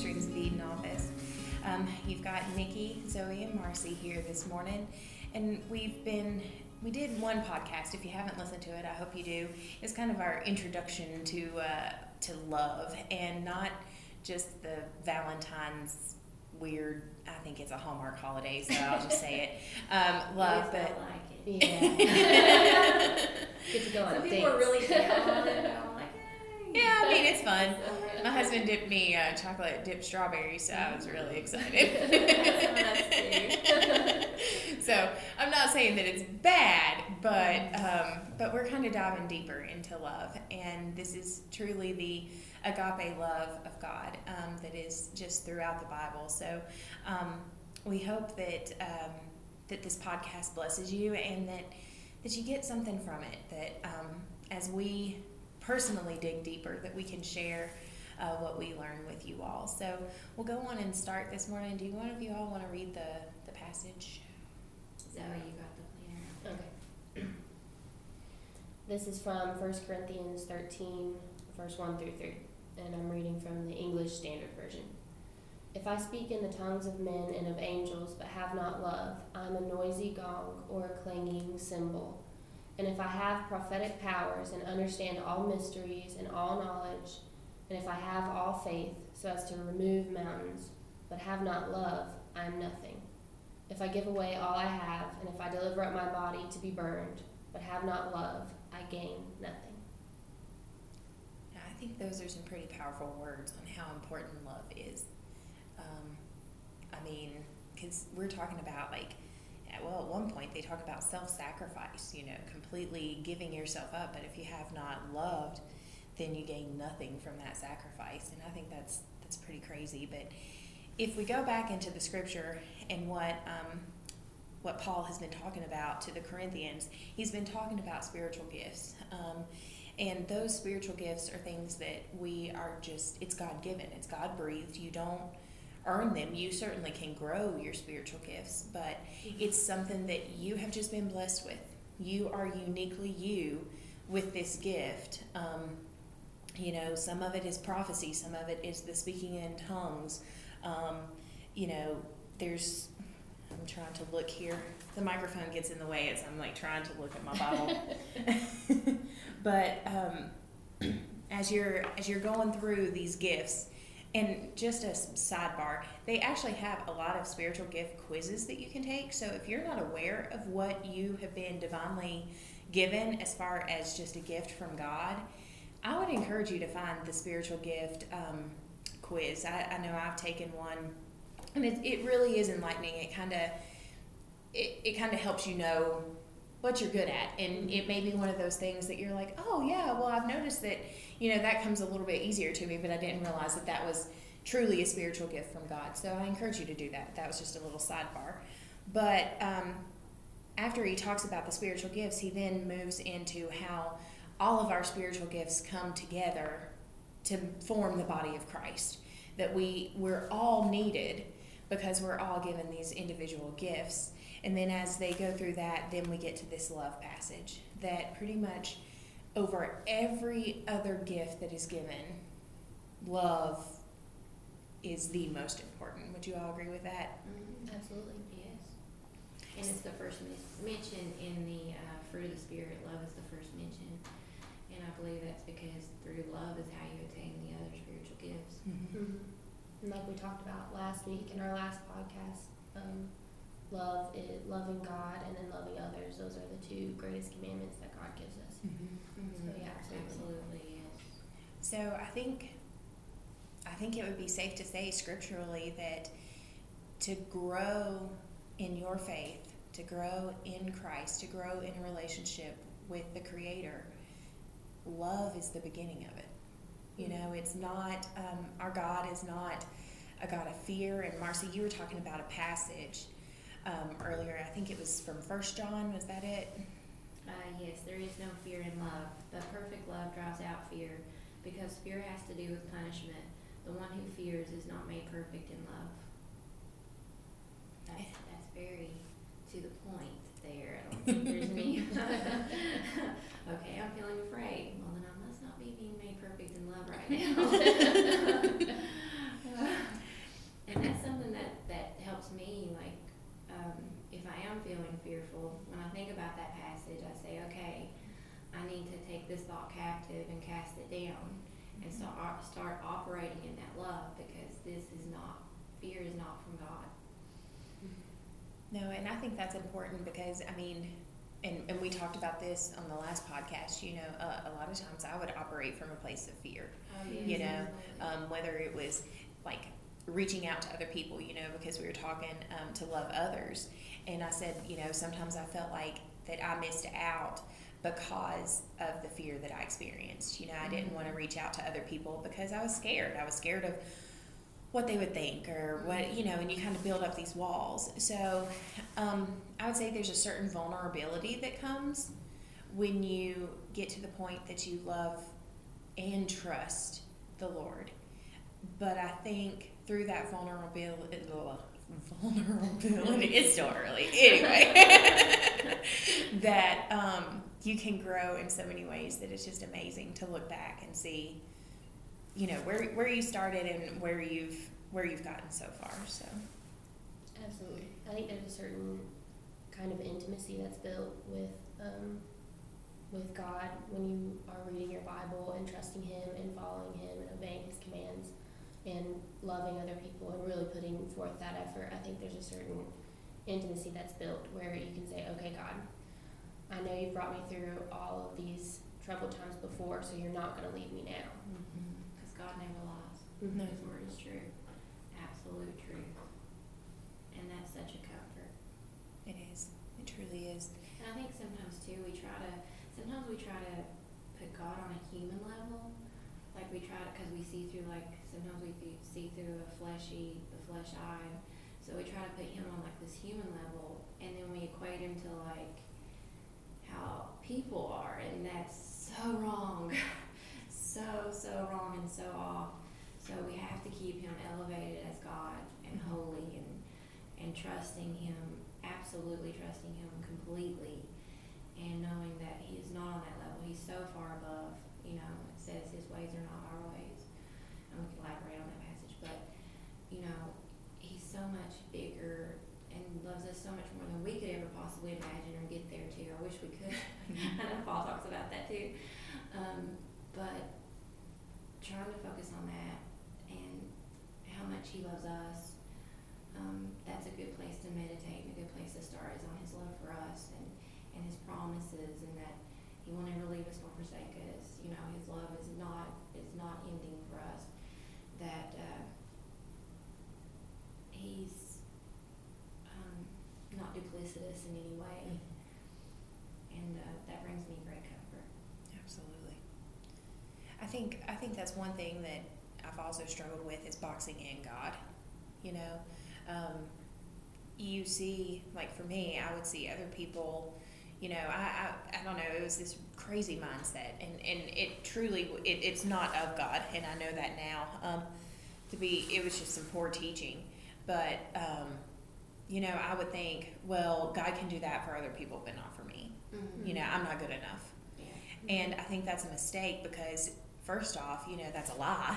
Streams of Eden office. You've got Nikki, Zoe, and Marcy here this morning, and we did one podcast. If you haven't listened to it, I hope you do. It's kind of our introduction to love, and not just the Valentine's weird. I think it's a Hallmark holiday, so I'll just say it. Love, but like it. Yeah. Good to go on dates. People are really down, and I'm like, hey. Yeah, I mean it's fun. My husband dipped me chocolate dipped strawberries, so I was really excited. So I'm not saying that it's bad, but we're kind of diving deeper into love, and this is truly the agape love of God that is just throughout the Bible. So we hope that that this podcast blesses you, and that you get something from it. That as we personally dig deeper, that we can share what we learn with you all. So we'll go on and start this morning. Do one of you all want to read the passage? Zoe, you got the planner. Okay. This is from 1 Corinthians 13, verse 1 through 3, and I'm reading from the English Standard Version. If I speak in the tongues of men and of angels, but have not love, I'm a noisy gong or a clanging cymbal. And if I have prophetic powers and understand all mysteries and all knowledge, and if I have all faith so as to remove mountains, but have not love, I am nothing. If I give away all I have, and if I deliver up my body to be burned, but have not love, I gain nothing. Now, I think those are some pretty powerful words on how important love is. I mean, because we're talking about, like, well, at one point they talk about self-sacrifice, you know, completely giving yourself up, but if you have not loved, then you gain nothing from that sacrifice, and I think that's pretty crazy. But if we go back into the scripture and what Paul has been talking about to the Corinthians, he's been talking about spiritual gifts, and those spiritual gifts are things that we are just—it's God-given, it's God-breathed. You don't earn them. You certainly can grow your spiritual gifts, but it's something that you have just been blessed with. You are uniquely you with this gift. You know, some of it is prophecy, some of it is the speaking in tongues. You know, I'm trying to look here. The microphone gets in the way as I'm like trying to look at my Bible. But as you're going through these gifts, and just a sidebar, they actually have a lot of spiritual gift quizzes that you can take. So if you're not aware of what you have been divinely given as far as just a gift from God, I would encourage you to find the spiritual gift quiz. I know I've taken one, and it really is enlightening. It kind of helps you know what you're good at, and it may be one of those things that you're like, oh yeah, well I've noticed that, you know, that comes a little bit easier to me, but I didn't realize that that was truly a spiritual gift from God. So I encourage you to do that. That was just a little sidebar. But after he talks about the spiritual gifts, he then moves into how all of our spiritual gifts come together to form the body of Christ, that we're all needed because we're all given these individual gifts. And then as they go through that, then we get to this love passage that pretty much over every other gift that is given, love is the most important. Would you all agree with that? Mm-hmm. Absolutely, yes. And it's the first mention in the fruit of the Spirit. Love is the first mention. And I believe that's because through love is how you attain the other spiritual gifts. Mm-hmm. Mm-hmm. And like we talked about last week in our last podcast, love is loving God and then loving others. Those are the two greatest commandments that God gives us. Mm-hmm. Mm-hmm. So yeah, absolutely yes. So I think it would be safe to say scripturally that to grow in your faith, to grow in Christ, to grow in a relationship with the Creator, love is the beginning of it. You know, it's not, our God is not a God of fear. And Marcy, you were talking about a passage earlier. I think it was from First John. Was that it? Yes, there is no fear in love, but perfect love drives out fear, because fear has to do with punishment. The one who fears is not made perfect in love. That's very to the point there. I don't think there's any... Okay, I'm feeling afraid. Well, then I must not be being made perfect in love right now. And that's something that helps me, like, if I am feeling fearful, when I think about that passage, I say, okay, I need to take this thought captive and cast it down, and start operating in that love, because fear is not from God. No, and I think that's important because, I mean, and we talked about this on the last podcast, you know, a lot of times I would operate from a place of fear, you know, whether it was like reaching out to other people, you know, because we were talking to love others. And I said, you know, sometimes I felt like that I missed out because of the fear that I experienced. You know, I didn't want to reach out to other people because I was scared. I was scared of what they would think or what, you know, and you kind of build up these walls. So I would say there's a certain vulnerability that comes when you get to the point that you love and trust the Lord. But I think through that vulnerability, it's still early, anyway, that you can grow in so many ways that it's just amazing to look back and see, you know, where you started and where you've gotten so far. So absolutely, I think there's a certain kind of intimacy that's built with God when you are reading your Bible and trusting Him and following Him and obeying His commands and loving other people and really putting forth that effort. I think there's a certain intimacy that's built where you can say, okay, God, I know you've brought me through all of these troubled times before, so you're not going to leave me now. Because God never lies. Mm-hmm. His word is true. Absolute truth. And that's such a comfort. It is. It truly is. And I think sometimes, too, we try to put God on a human level. Like, we try to, because we see through, like, sometimes we see through the flesh eye. So we try to put him on, like, this human level, and then we equate him to, like, how people are, and that's so wrong. so wrong and so off. So we have to keep him elevated as God and holy and trusting him, absolutely trusting him completely, and knowing that he is not on that level. He's so far above, you know, it says his ways are not our ways. And we can elaborate on that passage, but, you know, he's so much bigger and loves us so much more than we could ever possibly imagine or get there to. I wish we could. I know Paul talks about that too. But trying to focus on that and how much he loves us, that's a good place to meditate, and a good place to start is on his love for us and his promises, and that he will never leave us nor forsake us. You know, his love is not ending for us. That he's not duplicitous in any way, and that brings me great comfort. Absolutely. I think that's one thing that I've also struggled with is boxing in God. You know, you see, like for me, I would see other people. You know, I don't know, it was this crazy mindset, and it truly, it's not of God, and I know that now, it was just some poor teaching, but, you know, I would think, well, God can do that for other people, but not for me, mm-hmm. you know, I'm not good enough, yeah. And I think that's a mistake, because first off, you know, that's a lie,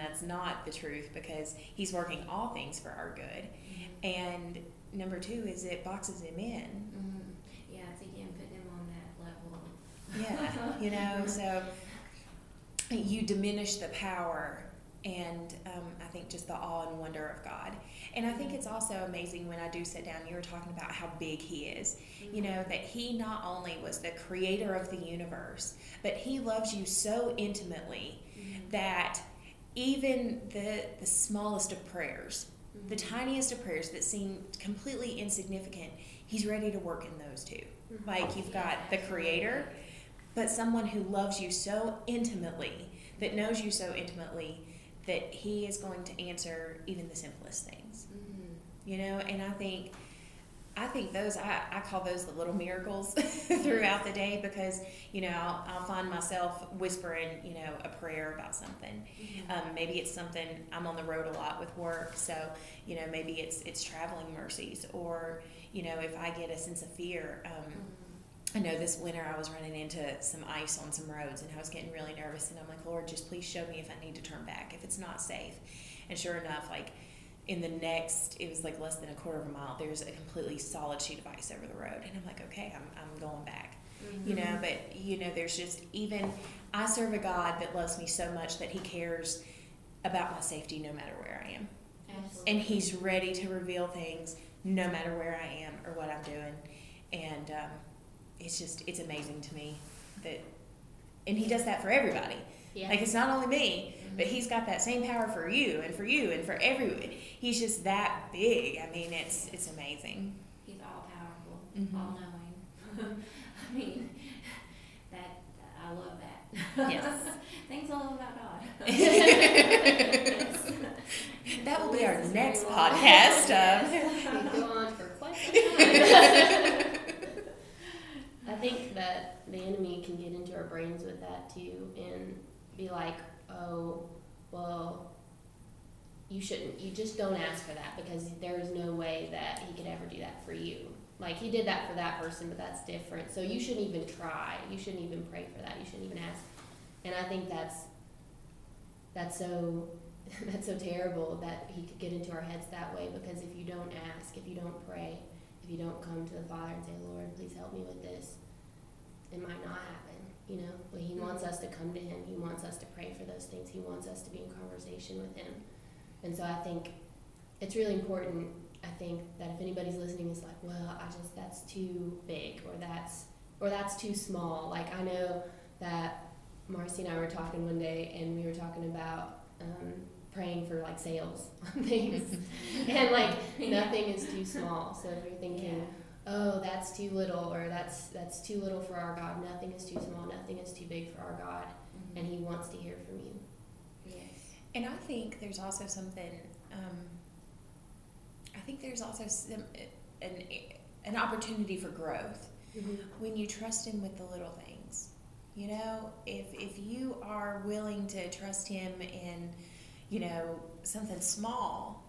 that's not the truth, because he's working all things for our good, mm-hmm. and number two is it boxes him in, mm-hmm. Yeah, you know, so you diminish the power and I think just the awe and wonder of God. And I think it's also amazing when I do sit down, you were talking about how big he is, you know, that he not only was the creator of the universe, but he loves you so intimately that even the smallest of prayers, the tiniest of prayers that seem completely insignificant, he's ready to work in those too. Like you've got the creator, but someone who loves you so intimately, that knows you so intimately, that he is going to answer even the simplest things. Mm-hmm. You know, and I think those, I call those the little miracles throughout the day, because, you know, I'll find myself whispering, you know, a prayer about something. Mm-hmm. Maybe it's something, I'm on the road a lot with work, so, you know, maybe it's traveling mercies, or, you know, if I get a sense of fear, I know this winter I was running into some ice on some roads, and I was getting really nervous, and I'm like, Lord, just please show me if I need to turn back, if it's not safe. And sure enough, like in the next, it was like less than a quarter of a mile, there's a completely solid sheet of ice over the road. And I'm like, okay, I'm going back. Mm-hmm. You know, but, you know, there's just, even, I serve a God that loves me so much that he cares about my safety no matter where I am. Absolutely. And he's ready to reveal things no matter where I am or what I'm doing. And it's just, it's amazing to me that, and he does that for everybody. Yeah. Like, it's not only me, mm-hmm. but he's got that same power for you and for you and for everyone. He's just that big. I mean, it's amazing. He's all-powerful, mm-hmm. all-knowing. I mean, that, I love that. Yes. Things all about God. That will be our next podcast. Yes. Go on for quite some time. I think that the enemy can get into our brains with that, too, and be like, oh, well, you shouldn't. You just don't ask for that because there is no way that he could ever do that for you. Like, he did that for that person, but that's different. So you shouldn't even try. You shouldn't even pray for that. You shouldn't even ask. And I think that's so terrible that he could get into our heads that way, because if you don't ask, if you don't pray, if you don't come to the Father and say, Lord, please help me with this, it might not happen, you know. But he wants us to come to him. He wants us to pray for those things. He wants us to be in conversation with him. And so I think it's really important, I think, that if anybody's listening is like, well, I just, that's too big, or that's too small. Like, I know that Marcy and I were talking one day, and we were talking about praying for, like, sales on things. And, like, nothing is too small. So if you're thinking, oh, that's too little, or that's too little for our God, nothing is too small, nothing is too big for our God, mm-hmm. and he wants to hear from you. Yes. And I think there's also something... an opportunity for growth, mm-hmm. when you trust him with the little things. You know, if you are willing to trust him in, you know, something small,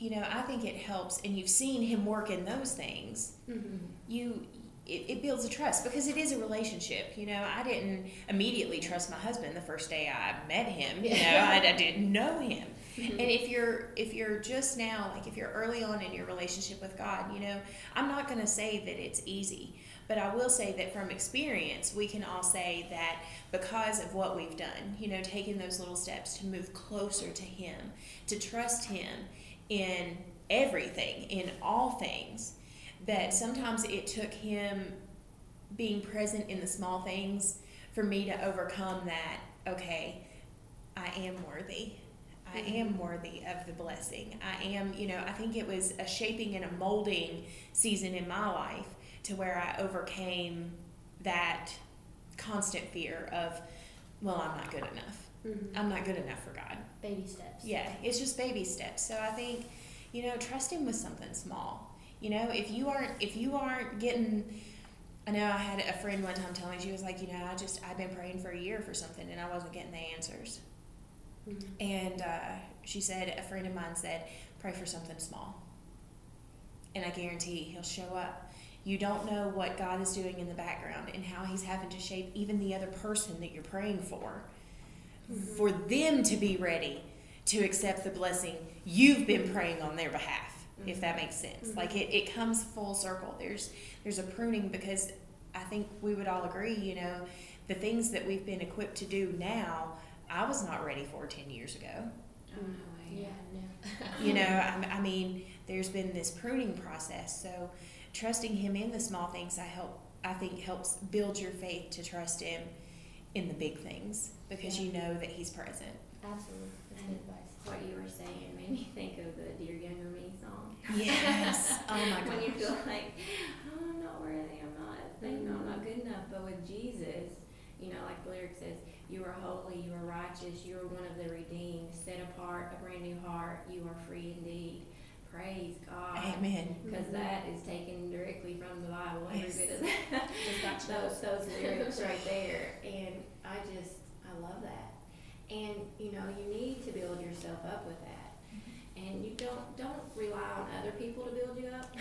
you know, I think it helps. And you've seen him work in those things. Mm-hmm. It builds a trust, because it is a relationship. You know, I didn't immediately trust my husband the first day I met him. You know, I didn't know him. Mm-hmm. And if you're just now, like if you're early on in your relationship with God, you know, I'm not going to say that it's easy, but I will say that from experience, we can all say that because of what we've done, you know, taking those little steps to move closer to him, to trust him in everything, in all things, that sometimes it took him being present in the small things for me to overcome that, okay, I am worthy of the blessing. I am, you know, I think it was a shaping and a molding season in my life to where I overcame that constant fear of, well, I'm not good enough. Mm-hmm. I'm not good enough for God. Baby steps. Yeah, it's just baby steps. So I think, you know, trust him with something small. You know, if you aren't getting... I know I had a friend one time tell me, she was like, you know, I've been praying for a year for something and I wasn't getting the answers. And she said, a friend of mine said, pray for something small. And I guarantee he'll show up. You don't know what God is doing in the background and how he's having to shape even the other person that you're praying for them to be ready to accept the blessing you've been praying on their behalf, mm-hmm. if that makes sense. Mm-hmm. Like it comes full circle. There's a pruning, because I think we would all agree, you know, the things that we've been equipped to do now, I was not ready for 10 years ago. Oh, no way. Yeah, no. You know, I mean, there's been this pruning process. So trusting him in the small things, I think helps build your faith to trust him in the big things, because you know that he's present. Absolutely. That's good advice. What you were saying made me think of the Dear Younger Me song. Yes. Oh, my gosh. When you feel like, oh, I'm not worthy, I'm not good enough. But with Jesus, you know, like the lyric says, you are holy, you are righteous, you are one of the redeemed, set apart, a brand new heart, you are free indeed. Praise God. Amen. Because that is taken directly from the Bible. Yes. Every bit of that. Just those lyrics right there. And I love that. And, you know, you need to build yourself up with that. And you don't rely on other people to build you up.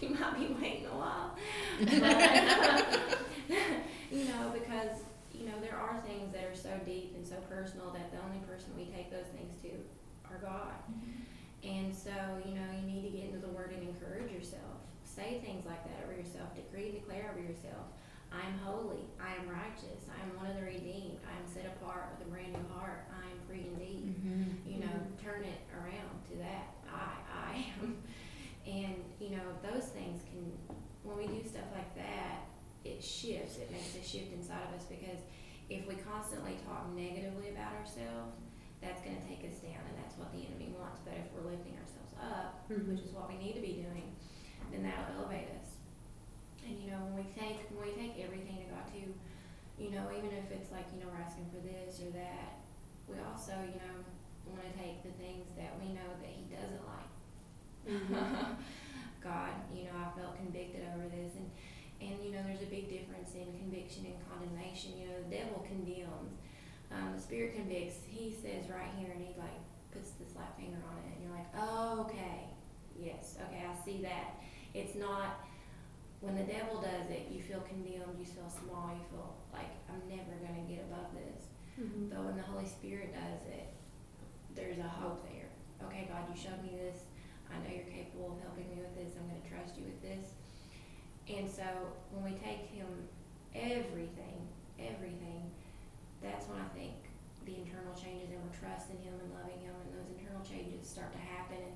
You might be waiting a while. But, you know, because... You know, there are things that are so deep and so personal that the only person we take those things to are God. Mm-hmm. say things like that over yourself, decree and declare over yourself, I am holy, I am righteous, I am one of the redeemed, I am set apart with a brand new heart, I am free indeed. Mm-hmm. You know, turn it around to that, I am. And, you know, those things can, when we do stuff like that, it shifts, it makes a shift inside of us, because if we constantly talk negatively about ourselves, that's going to take us down, and that's what the enemy wants. But if we're lifting ourselves up, mm-hmm. which is what we need to be doing, then that will elevate us. And, you know, when we take everything to God, too, you know, even if it's like, you know, we're asking for this or that, we also, you know, want to take the things that we know that He doesn't like. Mm-hmm. God, you know, I felt convicted over this. And, you know, there's a big difference in conviction and condemnation. You know, the devil condemns. The Spirit convicts. He says right here, and he, like, puts this light finger on it. And you're like, oh, okay. Yes, okay, I see that. It's not, when the devil does it, you feel condemned, you feel small, you feel like, I'm never going to get above this. Mm-hmm. But when the Holy Spirit does it, there's a hope there. Okay, God, you showed me this. I know you're capable of helping me with this. I'm going to trust you with this. And so when we take Him, everything, that's when I think the internal changes, and we're trusting Him and loving Him, and those internal changes start to happen, and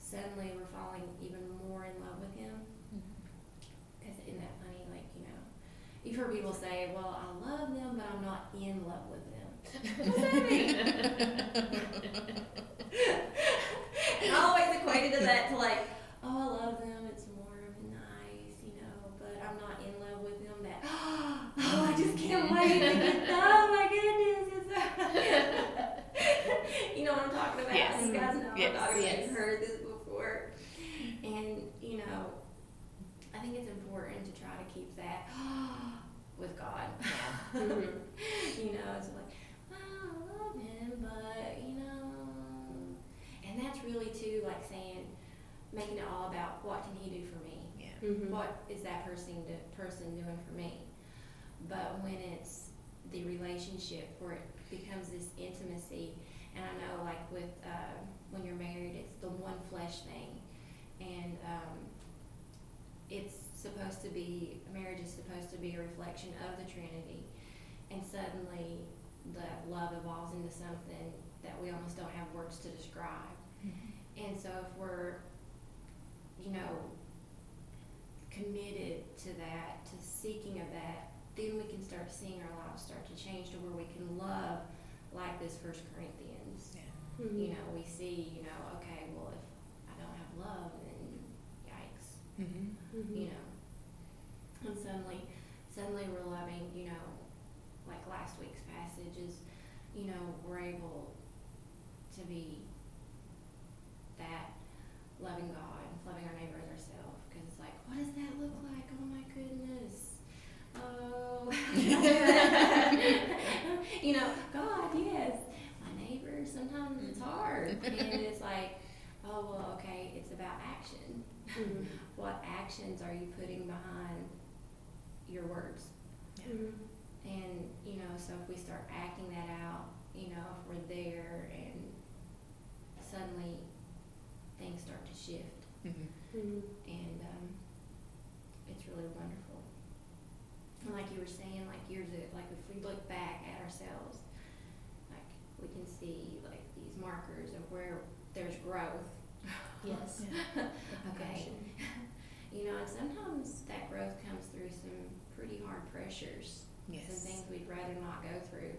suddenly we're falling even more in love with Him. Because mm-hmm. Isn't that funny? Like, you know, you've heard people say, well, I love them, but I'm not in love with them. What's that mean? And I always equated that to like, oh, I love them, it's warm and nice, you know, but I'm not in love with them. That, oh, I just can't wait to get them. You know what I'm talking about? Yes. You guys know what I'm talking about. You've heard this before. And, you know, I think it's important to try to keep that with God. Yeah. Mm-hmm. You know, it's like, well, I love Him, but, you know. And that's really, too, like saying, making it all about what can He do for me? Yeah. Mm-hmm. What is that person doing for me? But when it's the relationship where it becomes this intimacy, and I know, like, with when you're married, it's the one flesh thing, and it's supposed to be, marriage is supposed to be a reflection of the Trinity, and suddenly the love evolves into something that we almost don't have words to describe. Mm-hmm. And so if we're, you know, committed to that, to seeking of that, then we can start seeing our lives start to change to where we can love like this First Corinthians. Yeah. Mm-hmm. You know, we see, you know, okay, well, if I don't have love, then yikes. Mm-hmm. Mm-hmm. You know. And suddenly we're loving, you know, like last week's passage is, you know, we're able to be that loving God, loving our neighbor as ourselves, because it's like, what does that look like? Oh, my goodness. Oh, you know, God, yes, my neighbor, sometimes it's hard, and it's like, oh, well, okay, it's about action. Mm-hmm. What actions are you putting behind your words? Mm-hmm. And, you know, so if we start acting that out, you know, if we're there, and suddenly things start to shift, mm-hmm. and it's really wonderful. And like you were saying, like years ago, like if we look back at ourselves, like we can see like these markers of where there's growth. Yes. Okay. You know, and sometimes that growth comes through some pretty hard pressures. Yes. Some things we'd rather not go through.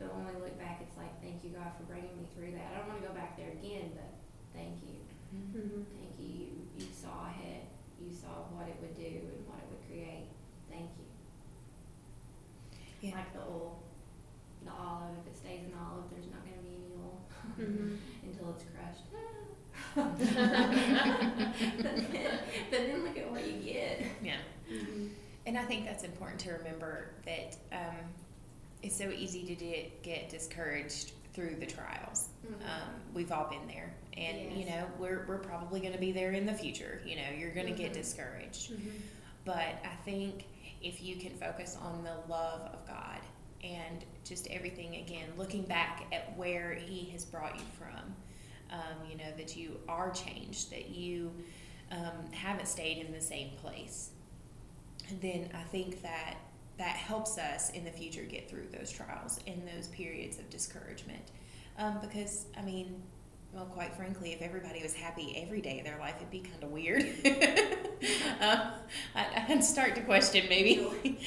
But when we look back, it's like, thank you, God, for bringing me through that. I don't want to go back there again, but thank you. Mm-hmm. Thank you. You saw ahead. You saw what it would do and what it would create. Thank you. Yeah. Like the olive, if it stays an olive, there's not going to be any oil mm-hmm. until it's crushed. but then look at what you get. Yeah. Mm-hmm. And I think that's important to remember that it's so easy to get discouraged through the trials. Mm-hmm. We've all been there. And, yes. You know, we're probably going to be there in the future. You know, you're going to mm-hmm. get discouraged. Mm-hmm. But I think if you can focus on the love of God and just everything, again, looking back at where He has brought you from, you know, that you are changed, that you haven't stayed in the same place, then I think that that helps us in the future get through those trials and those periods of discouragement. Because, I mean, well, quite frankly, if everybody was happy every day of their life, it'd be kind of weird. I'd start to question maybe.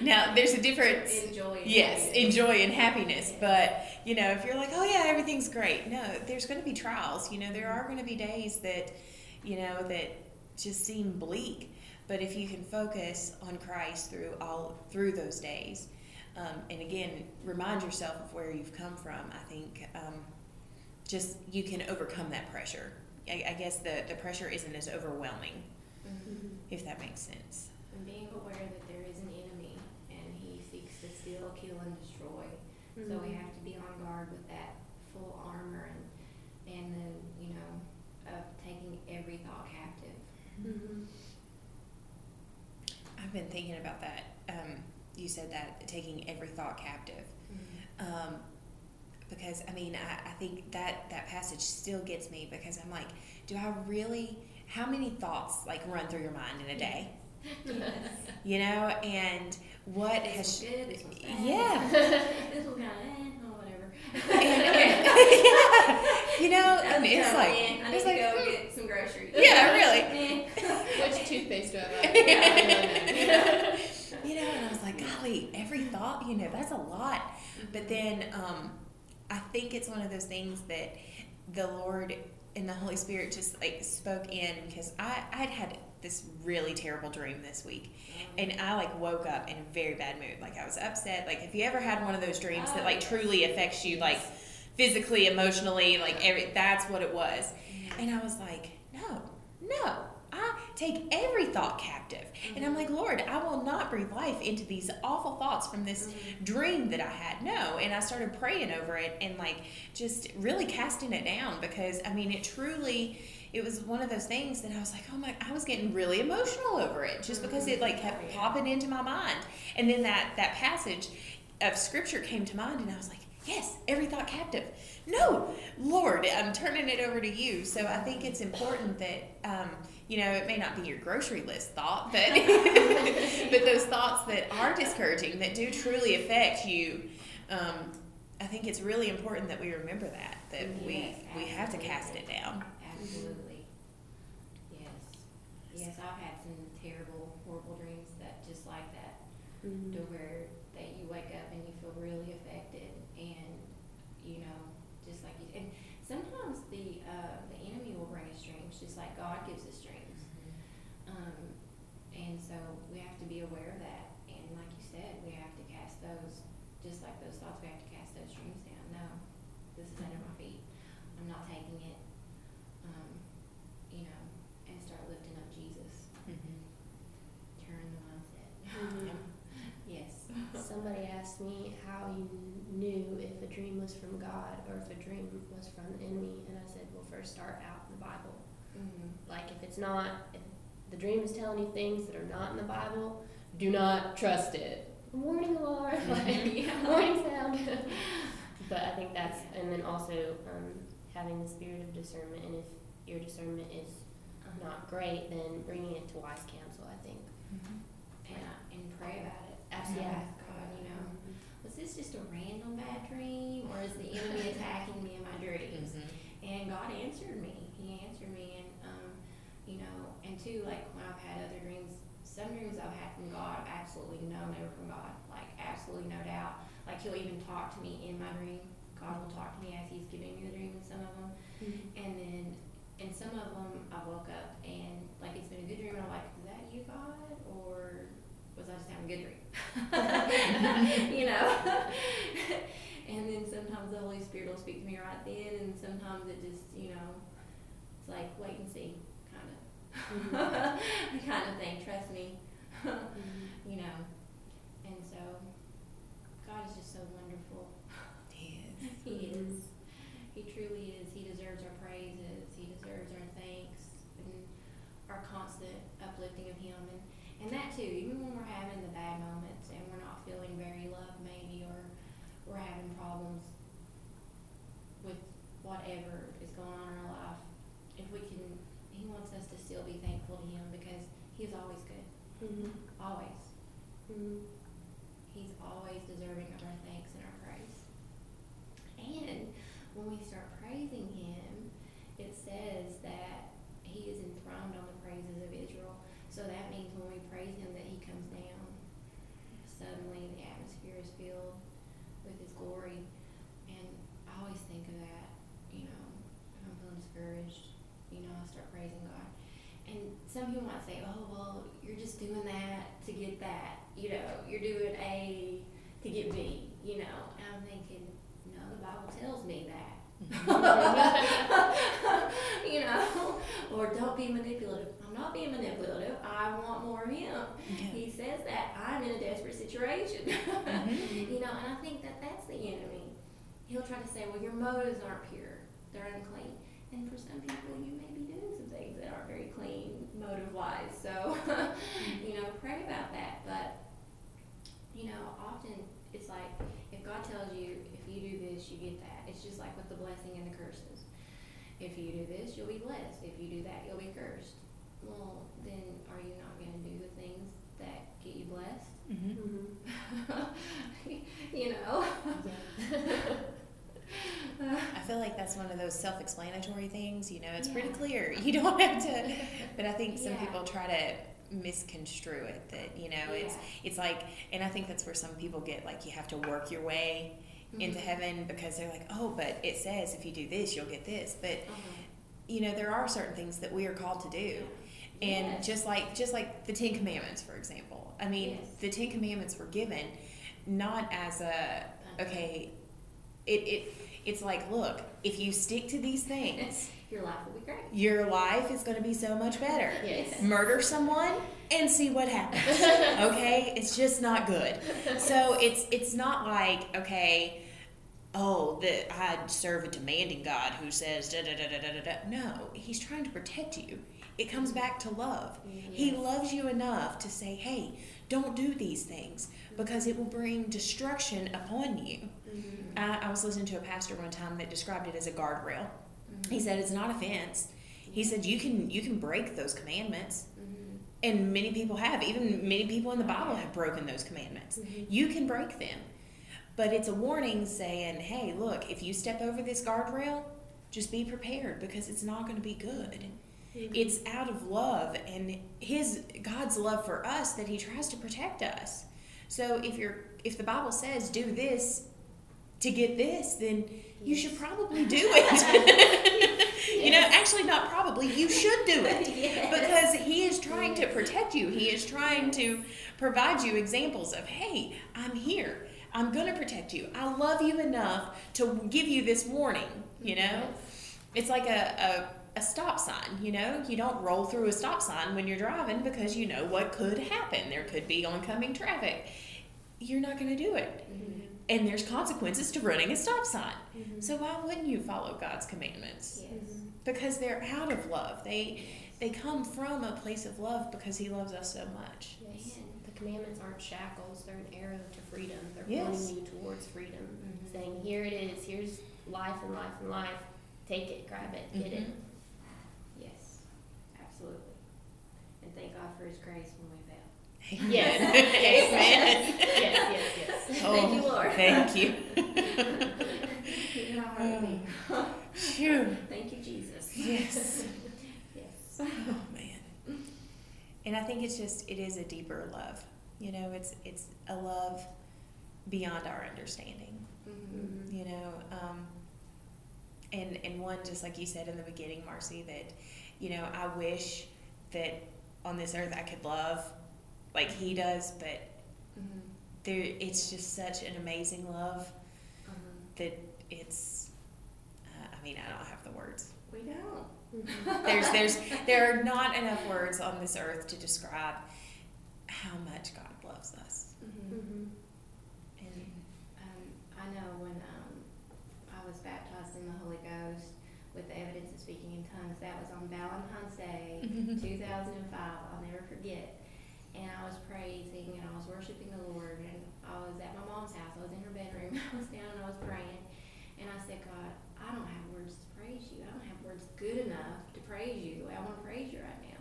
Now, there's a difference. Enjoy and happiness. But, you know, if you're like, oh, yeah, everything's great. No, there's going to be trials. You know, there are going to be days that, you know, that just seem bleak. But if you can focus on Christ through those days, and again, remind yourself of where you've come from, I think just you can overcome that pressure. I guess the pressure isn't as overwhelming, mm-hmm. if that makes sense. And being aware that there is an enemy, and he seeks to steal, kill, and destroy. Mm-hmm. So we have to be on guard with that full armor and the, you know, of taking every thought captive. Mm-hmm. I've been thinking about that. You said that, taking every thought captive. Mm-hmm. Because, I mean, I think that passage still gets me, because I'm like, do I really, how many thoughts, like, run through your mind in a day? Yes. You know, and what this has... This was good, yeah. This was kind of or whatever. Yeah. You know, and it's like... I need to go get some groceries. Yeah, really. Which toothpaste do I buy? Yeah. You know, and I was like, golly, every thought, you know, that's a lot. But then I think it's one of those things that the Lord and the Holy Spirit just, like, spoke in, because I'd had this really terrible dream this week. And I, like, woke up in a very bad mood. Like, I was upset. Like, if you ever had one of those dreams that, like, truly affects you, like, physically, emotionally, like, that's what it was. And I was like, no. I take every thought captive. Mm-hmm. And I'm like, Lord, I will not breathe life into these awful thoughts from this mm-hmm. dream that I had. No. And I started praying over it and, like, just really casting it down, because, I mean, it was one of those things that I was like, oh my, I was getting really emotional over it, just mm-hmm. because it, like, kept popping into my mind. And then that passage of scripture came to mind, and I was like, yes, every thought captive. No, Lord, I'm turning it over to you. So I think it's important that, you know, it may not be your grocery list thought, but but those thoughts that are discouraging, that do truly affect you, I think it's really important that we remember that yes, we have to cast it down. Absolutely. Yes. Yes, I've had some terrible, horrible dreams that just like that, mm-hmm. to where that you wake up and you feel really affected, and, you know, just like you. And sometimes the enemy will bring us dreams, just like God gives us dreams. Mm-hmm. And so we have to be aware of that. And like you said, we have to cast those, just like those thoughts. We have to cast those dreams down. No, this is under my feet. I'm not taking it. You know, and start lifting up Jesus. Mm-hmm. Turn the mindset. Mm-hmm. Yes. Somebody asked me how you knew if a dream was from God or if a dream was from the enemy, and I said, well, first start out in the Bible. Mm-hmm. Like, if the dream is telling you things that are not in the Bible, do not trust it. Warning alarm. Warning sound. But I think that's, and then also having the spirit of discernment, and if your discernment is not great, then bringing it to wise counsel, I think. Mm-hmm. And pray about it. Absolutely. Yeah. Ask God, you know, was this just a random bad dream, or is the enemy attacking me in my dreams? Mm-hmm. And God answered me. He answered me. And, you know, and too, like, when I've had other dreams, some dreams I've had from God, I've absolutely known they were from God. Like, absolutely no doubt. Like, he'll even talk to me in my dream. God will talk to me as he's giving me the dream in some of them. Mm-hmm. And then... and some of them, I woke up and, like, it's been a good dream, and I'm like, is that you, God? Or was I just having a good dream? You know? And then sometimes the Holy Spirit will speak to me right then, and sometimes it just, you know, it's like, wait and see, kind of. Mm-hmm. Kind of thing, trust me. Mm-hmm. You know? And so, God is just so wonderful. He is. He is. Mm-hmm. He truly is. He deserves our praises. He deserves our thanks and our constant uplifting of him. And that too, even when we're having the bad moments and we're not feeling very loved maybe, or we're having problems with whatever is going on in our life, if we can, he wants us to still some people might say, oh, well, you're just doing that to get that, you know, you're doing A to get B, you know. And I'm thinking, no, the Bible tells me that. You know, or don't be manipulative. I'm not being manipulative. I want more of him. Yeah. He says that. I'm in a desperate situation. Mm-hmm. You know, and I think that that's the enemy. He'll try to say, well, your motives aren't pure. They're unclean. And for some people, you may be doing some things that aren't very clean, motive-wise. So, you know, pray about that. But, you know, often it's like if God tells you, if you do this, you get that. It's just like with the blessing and the curses. If you do this, you'll be blessed. If you do that, you'll be cursed. Well, then are you not going to do the things that get you blessed? Mm-hmm. Mm-hmm. You know? I feel like that's one of those self-explanatory things, you know, it's pretty clear. You don't have to, but I think some people try to misconstrue it, that, you know, it's like, and I think that's where some people get, like, you have to work your way into heaven, because they're like, oh, but it says if you do this, you'll get this, but, you know, there are certain things that we are called to do, and just like the Ten Commandments, for example. I mean, the Ten Commandments were given not as a, It's like, look, if you stick to these things, your life will be great. Your life is going to be so much better. Yes. Murder someone and see what happens. Okay? It's just not good. So it's not like, okay, oh, I serve a demanding God who says da da da da da da. No, he's trying to protect you. It comes back to love. Mm-hmm. He loves you enough to say, hey, don't do these things because it will bring destruction upon you. Mm-hmm. I was listening to a pastor one time that described it as a guardrail. Mm-hmm. He said it's not a fence. He said you can break those commandments. Mm-hmm. And many people have. Even many people in the Bible have broken those commandments. Mm-hmm. You can break them. But it's a warning saying, hey, look, if you step over this guardrail, just be prepared because it's not going to be good. It's out of love and God's love for us that he tries to protect us. So if the Bible says do this to get this, then you should probably do it. You know, actually not probably, you should do it. Because he is trying to protect you. He is trying to provide you examples of, hey, I'm here. I'm going to protect you. I love you enough to give you this warning, you know. It's like a stop sign, you know? You don't roll through a stop sign when you're driving because you know what could happen. There could be oncoming traffic. You're not going to do it. Mm-hmm. And there's consequences to running a stop sign. Mm-hmm. So why wouldn't you follow God's commandments? Yes. Because they're out of love. They come from a place of love because he loves us so much. Yes. And the commandments aren't shackles. They're an arrow to freedom. They're pointing you towards freedom, saying, here it is. Here's life and life and life. Take it, grab it, get it. Absolutely. And thank God for his grace when we fail. Yes. Yes. Yes. Oh, thank you, Lord. Thank you. You're not hard to me. Thank you, Jesus. Yes. Yes. Oh, man. And I think it is a deeper love. You know, it's a love beyond our understanding. Mm-hmm. You know, and one, just like you said in the beginning, Marcy, that, you know, I wish that on this earth I could love like he does, but it's just such an amazing love that it's, I mean, I don't have the words. We don't. There are not enough words on this earth to describe how much God loves us. Mm-hmm. Mm-hmm. And I know when I was baptized in the Holy Ghost, with the evidence of speaking in tongues. That was on Valentine's Day, 2005. I'll never forget. And I was praising and I was worshiping the Lord. And I was at my mom's house. I was in her bedroom. I was down and I was praying. And I said, God, I don't have words to praise you. I don't have words good enough to praise you the way I want to praise you right now.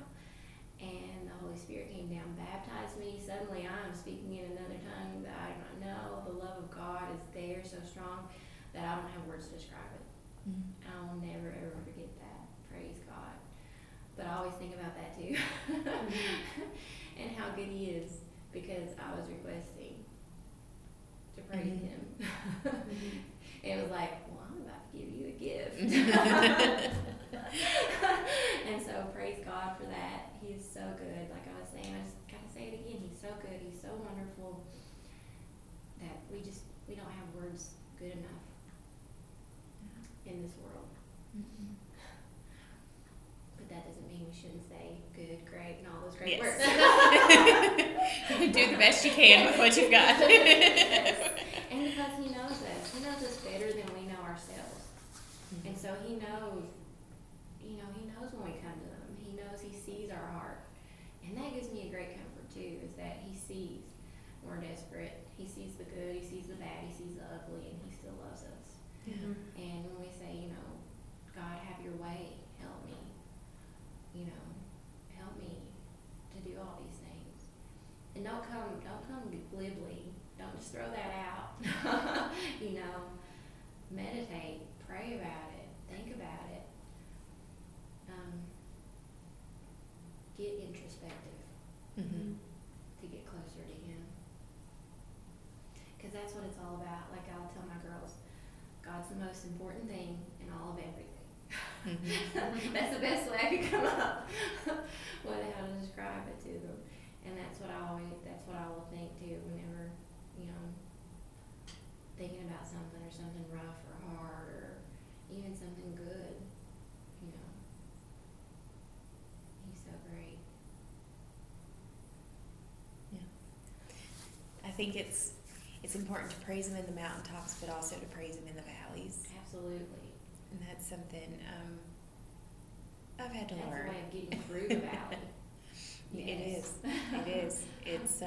And the Holy Spirit came down, baptized me. Suddenly I am speaking in another tongue that I do not know. The love of God is there so strong that I don't have words to describe it. Mm-hmm. I will never, ever forget that. Praise God. But I always think about that, too. And how good he is, because I was requesting to praise him. It was like, well, I'm about to give you a gift. And so praise God for that. He is so good, he's so wonderful, that we don't have words good enough in this world. Mm-hmm. But that doesn't mean we shouldn't say good, great, and all those great words. Do the best you can with what you've got. And because he knows us better than we know ourselves. Mm-hmm. And so he knows when we come to him. He knows, he sees our heart. And that gives me a great comfort too, is that he sees we're desperate. He sees the good, he sees the bad, he sees the ugly, and he still loves us. Mm-hmm. And when we say, God, have your way, help me, help me to do all these things. And don't come glibly. Don't just throw that out. Meditate, pray about it, think about it. Get introspective to get closer to him. Because that's what it's all about. Like I'll tell my girls, God's the most important thing in all of everything. Mm-hmm. That's the best way I could come up with how to describe it to them. And that's what I will think too whenever, thinking about something or something rough or hard or even something good, He's so great. Yeah. I think it's important to praise him in the mountaintops, but also to praise him in the valleys. Absolutely. And that's something I've had to learn. That's a way of getting through the valley. Yes. It is. It's.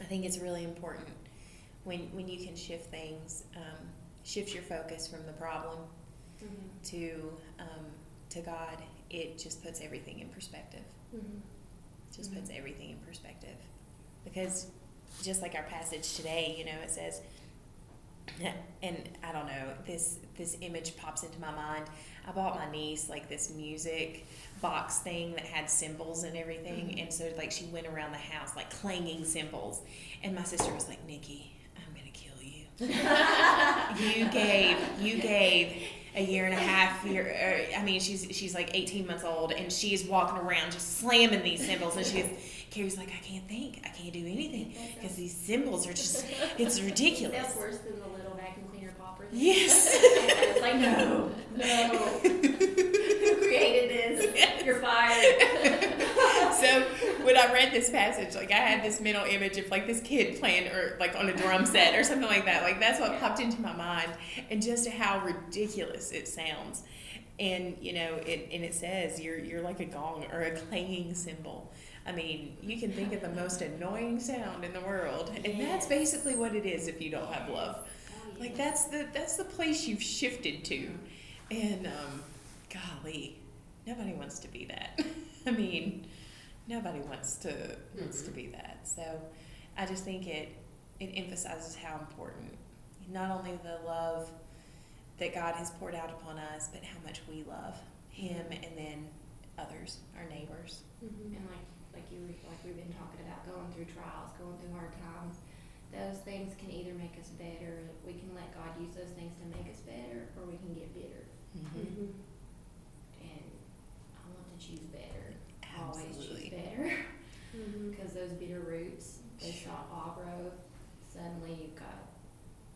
I think it's really important when you can shift things, shift your focus from the problem to God. It just puts everything in perspective. Mm-hmm. Just puts everything in perspective, because just like our passage today, it says. And I don't know, this image pops into my mind. I bought my niece like this music box thing that had cymbals and everything. Mm-hmm. And so like she went around the house like clanging cymbals. And my sister was like, Nikki, I'm going to kill you. You gave a year and a half. She's like 18 months old and she's walking around just slamming these cymbals. And Carrie's like, I can't think. I can't do anything because these cymbals are just, it's ridiculous. That's worse than the little vacuum cleaner popper thing. Yes. It's like, no. Who created this? Yes. You're fired. So when I read this passage, like I had this mental image of like this kid playing or like on a drum set or something like that. Like that's what popped into my mind, and just how ridiculous it sounds. And it says you're like a gong or a clanging cymbal. I mean, you can think of the most annoying sound in the world, and that's basically what it is if you don't have love. Oh, yes. Like that's the place you've shifted to, and golly, nobody wants to be that. I mean, nobody wants to be that. So, I just think it emphasizes how important not only the love that God has poured out upon us, but how much we love Him and then others, our neighbors, and like we've been talking about, going through trials, going through hard times, those things can either make us better, we can let God use those things to make us better, or we can get bitter. Mm-hmm. And I want to choose better. Absolutely. Always choose better. Because those bitter roots, they shot off growth, suddenly you've got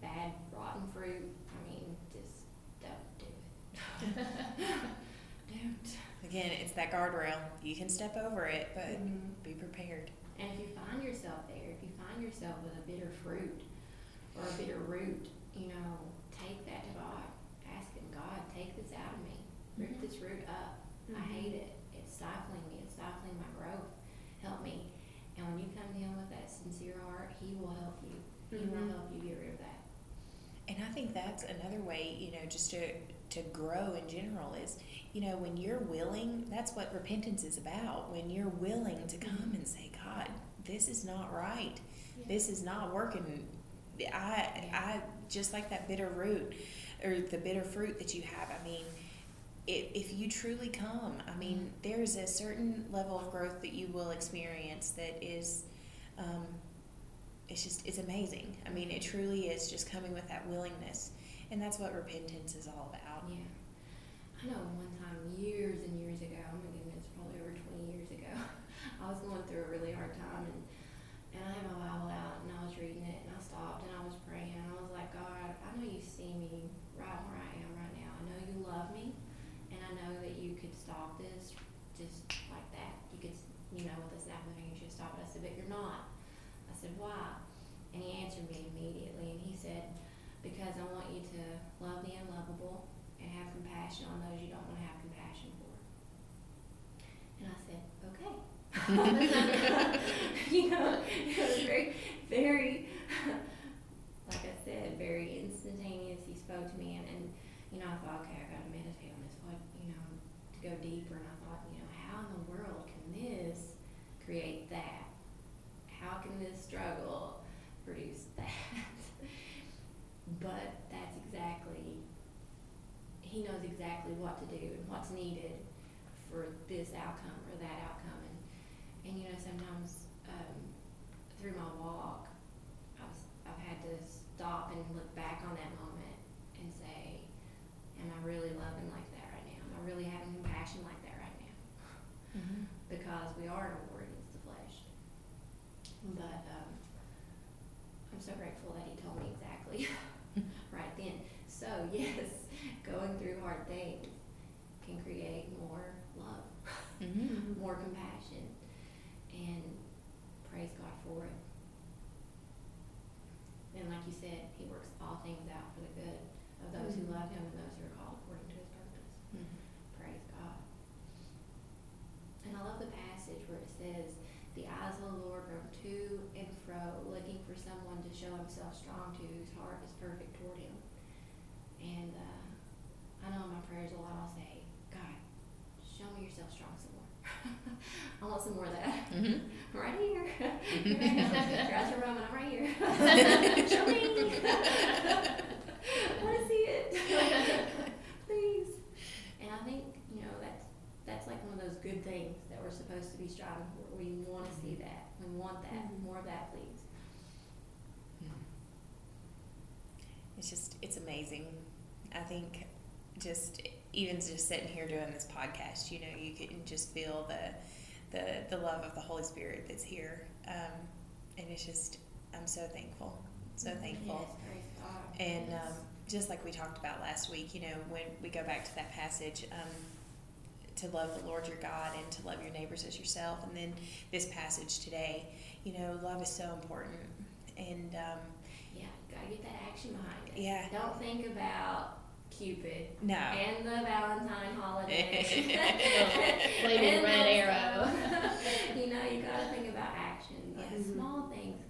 bad, rotten fruit. I mean, just don't do it. Don't. Again, it's that guardrail. You can step over it, but be prepared. And if you find yourself there, if you find yourself with a bitter fruit or a bitter root, take that to God. Ask him, God, take this out of me. Root this root up. I hate it. It's stifling me. It's stifling my growth. Help me. And when you come to him with that sincere heart, he will help you. He will help you get rid of that. And I think that's another way, just to grow in general is, when you're willing, that's what repentance is about. When you're willing to come and say, God, this is not right. Yeah. This is not working. I just like that bitter root or the bitter fruit that you have. I mean, if you truly come, I mean, there's a certain level of growth that you will experience that is, it's amazing. I mean, it truly is just coming with that willingness. And that's what repentance is all about. Yeah. I know one time years and years ago, oh my goodness, probably over 20 years ago, I was going through a really hard time, and know that you could stop this just like that. You could, you know, with a snap of a finger, you should stop it. I said, but you're not. I said, why? And he answered me immediately, and he said, because I want you to love the unlovable and have compassion on those you don't want to have compassion for. And I said, okay. You know, it was very, very, like I said, very instantaneous. He spoke to me, and you know, I thought, okay, I got to meditate on this, what, you know, to go deeper. And I thought, you know, how in the world can this create that? How can this struggle produce that? But that's exactly, he knows exactly what to do and what's needed for this outcome or that outcome. And you know, sometimes through my walk, I've had to stop and look back on that moment and say, am I really loving like that right now? Am I really having compassion like that right now? Mm-hmm. Because we are in a war against the flesh. But I'm so grateful that he told me exactly right then. So yes, going through hard things can create more love, mm-hmm. more compassion, and praise God for it. And like you said, he works all things out for the good of those mm-hmm. who love him and those who are called according to his purpose. Mm-hmm. Praise God. And I love the passage where it says, the eyes of the Lord roam to and fro, looking for someone to show himself strong to, whose heart is perfect toward him. And I know in my prayers a lot I'll say, God, show me yourself strong some more. I want some more of that. Mm-hmm. I'm right here. Drives your room and I'm right here. Show me. I want to see it. Please. And I think, you know, that's like one of those good things that we're supposed to be striving for. We want to see that. We want that. Mm-hmm. More of that, please. It's amazing. I think just sitting here doing this podcast, you know, you can just feel the love of the Holy Spirit that's here. And it's just, I'm so thankful. So thankful. Yes, and just like we talked about last week, you know, when we go back to that passage, to love the Lord your God and to love your neighbors as yourself. And then this passage today, you know, love is so important. And yeah, you gotta get that action behind it. Yeah. Don't think about Cupid. No. And the Valentine holiday. Flaming red arrow. You know, you gotta think about action. Like mm-hmm. small things.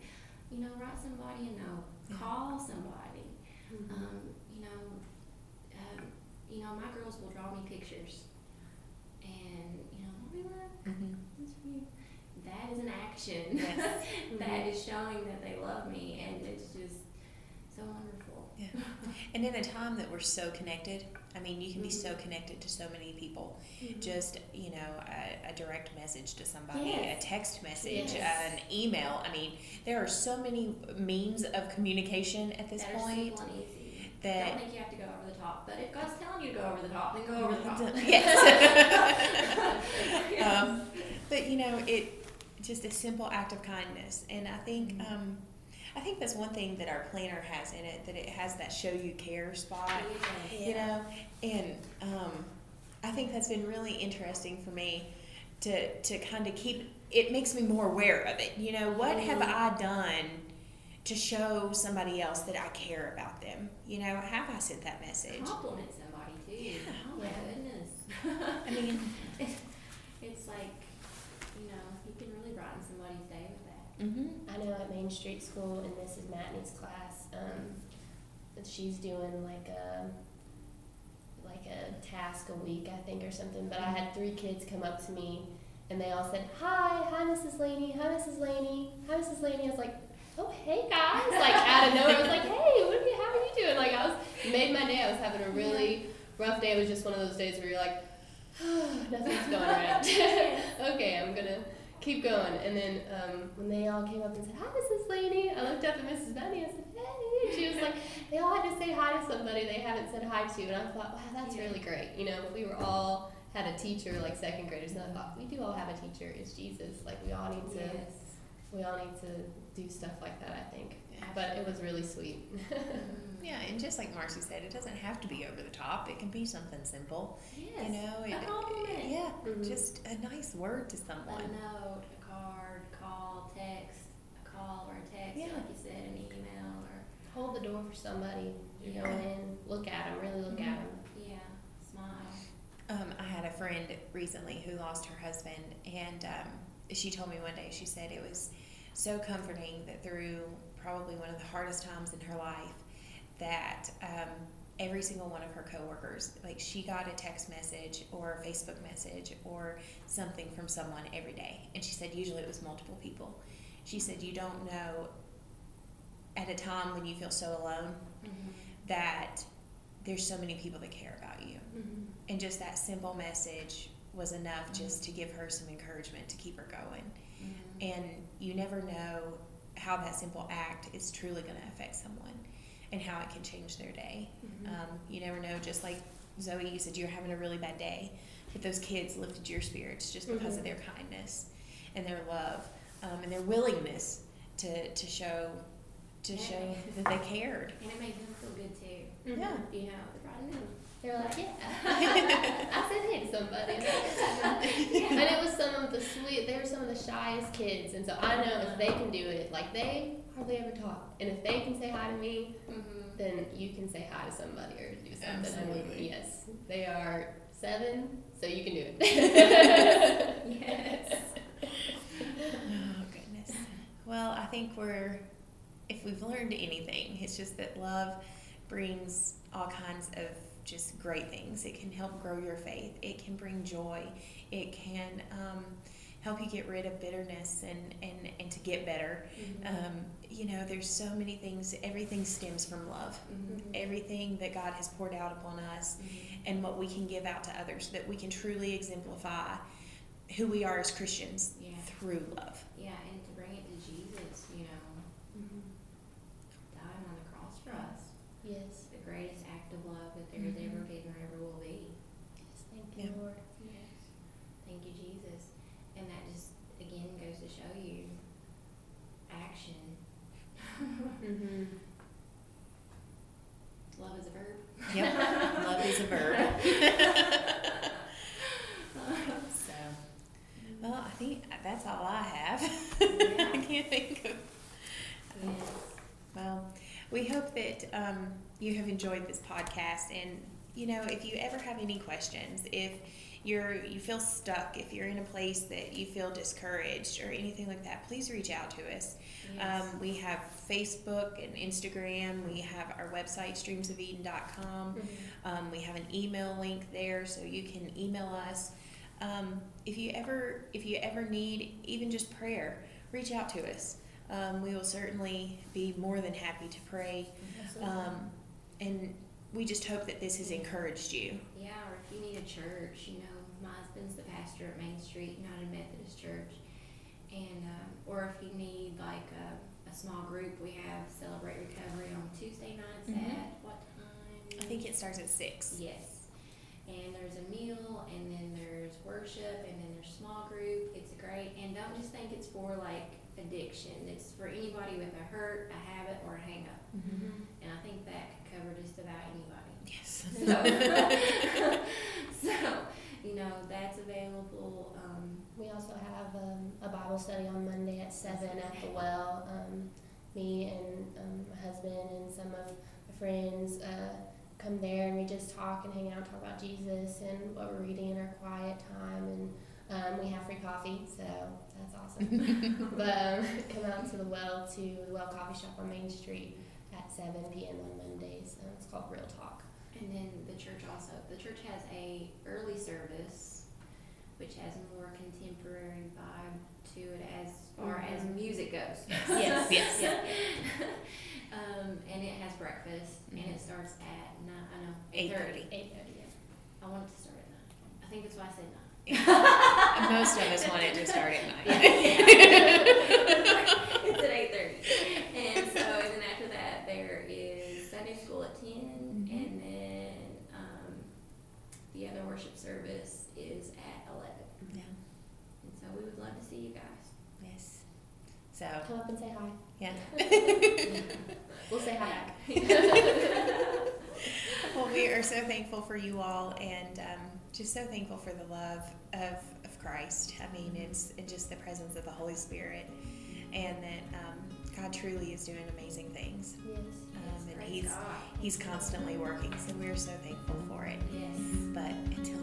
You know, write somebody a note. Call somebody. Mm-hmm. You know, my girls will draw me pictures. And you know, mommy, look, mm-hmm. that's for you. That is an action. Yes. That mm-hmm. is showing that they love me, and it's just so wonderful. Yeah. And in a time that we're so connected, I mean, you can mm-hmm. be so connected to so many people. Mm-hmm. Just, you know, a direct message to somebody, yes. a text message, yes. an email. I mean, there are so many means of communication at this point. So I don't think you have to go over the top, but if God's telling you to go over the top, then go over the top. Yes. Yes. But you know, it just a simple act of kindness, and I think mm-hmm. I think that's one thing that our planner has in it, that it has that show you care spot, yeah. you know, and I think that's been really interesting for me to kind of keep. It makes me more aware of it. You know, what mm-hmm. have I done to show somebody else that I care about them? You know, have I sent that message? Compliment somebody too. Yeah. Oh my goodness. I mean, it's like, you know, you can really brighten somebody's day with that. Mm-hmm. I know at Main Street School, in Mrs. Matney's class, she's doing like a task a week, I think, or something. But I had 3 kids come up to me, and they all said, "Hi, Mrs. Laney, hi, Mrs. Laney, hi, Mrs. Laney." I was like, "Oh, hey guys," like out of nowhere. I was like, "Hey, how are you doing?" Like made my day. I was having a really rough day. It was just one of those days where you're like, oh, nothing's going right. Okay, I'm gonna keep going. And then when they all came up and said, "Hi, Mrs. Laney," I looked up at Mrs. Bunny. I said, "Hey," and she was like, they all had to say hi to somebody they haven't said hi to, and I thought, wow, that's really great. You know, we were all had a teacher like second graders, and I thought we do all have a teacher. It's Jesus. Like we all need to. Yes. We all need to do stuff like that, I think. Yeah. But it was really sweet. Yeah, and just like Marcy said, it doesn't have to be over the top. It can be something simple. Yes. You know, that. Mm-hmm. Just a nice word to someone. A note, a card, call, text, a call or a text, yeah. like you said, an email. Or hold the door for somebody, you yeah. know, and look at them, really look mm-hmm. at them. Yeah, smile. I had a friend recently who lost her husband, and she told me one day, she said it was so comforting that through probably one of the hardest times in her life that every single one of her coworkers, like she got a text message or a Facebook message or something from someone every day. And she said usually it was multiple people. She said you don't know at a time when you feel so alone mm-hmm. that there's so many people that care about you. Mm-hmm. And just that simple message was enough mm-hmm. just to give her some encouragement to keep her going. Mm-hmm. And you never know how that simple act is truly going to affect someone and how it can change their day. Mm-hmm. You never know, just like Zoe, you said you're having a really bad day, but those kids lifted your spirits just because mm-hmm. of their kindness and their love and their willingness to show show that they cared. And it made them feel good too. Mm-hmm. Yeah. You know, right now. They're like, yeah, I said hey to somebody. Yeah. And it was they were some of the shyest kids. And so I know if they can do it, like they hardly ever talk. And if they can say hi to me, mm-hmm. then you can say hi to somebody or do something. Absolutely. I mean, yes, they are 7, so you can do it. Yes. Oh, goodness. Well, I think if we've learned anything, it's just that love brings all kinds of just great things. It can help grow your faith. It can bring joy. It can help you get rid of bitterness and to get better. Mm-hmm. You know, there's so many things. Everything stems from love. Mm-hmm. Everything that God has poured out upon us mm-hmm. and what we can give out to others, that we can truly exemplify who we are as Christians yeah. through love. Yeah, and to bring it to Jesus, you know, mm-hmm. dying on the cross for us. Yes. The greatest act of love that there has mm-hmm. ever been or ever will be. Yes, thank you, yeah. Lord. Yes. Thank you, Jesus. And that just, again, goes to show you action. Mm-hmm. Love is a verb. Yep, love is a verb. So, well, I think that's all I have. Yeah. I can't think of. Yes. Well, we hope that you have enjoyed this podcast, and you know, if you ever have any questions, if you feel stuck, if you're in a place that you feel discouraged or anything like that, please reach out to us. Yes. We have Facebook and Instagram. We have our website, streamsofeden.com. Mm-hmm. We have an email link there, so you can email us. If you ever need even just prayer, reach out to us. We will certainly be more than happy to pray. And we just hope that this has encouraged you. Yeah, or if you need a church, you know, my husband's the pastor at Main Street Methodist Church. And or if you need like a small group, we have Celebrate Recovery on Tuesday nights mm-hmm. at what time? I think it starts at 6. Yes. And there's a meal, and then there's worship, and then there's small group. It's great. And don't just think it's for like addiction. It's for anybody with a hurt, a habit, or a hang-up. Mm-hmm. And I think that could cover just about anybody. Yes. So you know, that's available. We also have a Bible study on Monday at 7 at the Well. Me and my husband and some of my friends come there, and we just talk and hang out, talk about Jesus and what we're reading in our quiet time. And we have free coffee, so that's awesome. But come out to the Well Coffee Shop on Main Street at 7 p.m. on Mondays. It's called Real Talk. And then the church has a early service, which has more contemporary vibe to it as far mm-hmm. as music goes. Yes, yes. Yes. And it has breakfast, mm-hmm. and it starts at 8:30. 8:30. Yeah. I want it to start at 9. I think that's why I said 9. Most of us want it to start at 9. Yeah. It's at 8:30. And so, and then after that, there is Sunday school at 10, mm-hmm. and then the other worship service is at 11. Yeah. And so, we would love to see you guys. Yes. So come up and say hi. Yeah. We'll say hi back. Well, we are so thankful for you all, and just so thankful for the love of Christ. I mean, it's just the presence of the Holy Spirit, and that God truly is doing amazing things. Yes. And He's constantly working, so we're so thankful for it. Yes. But until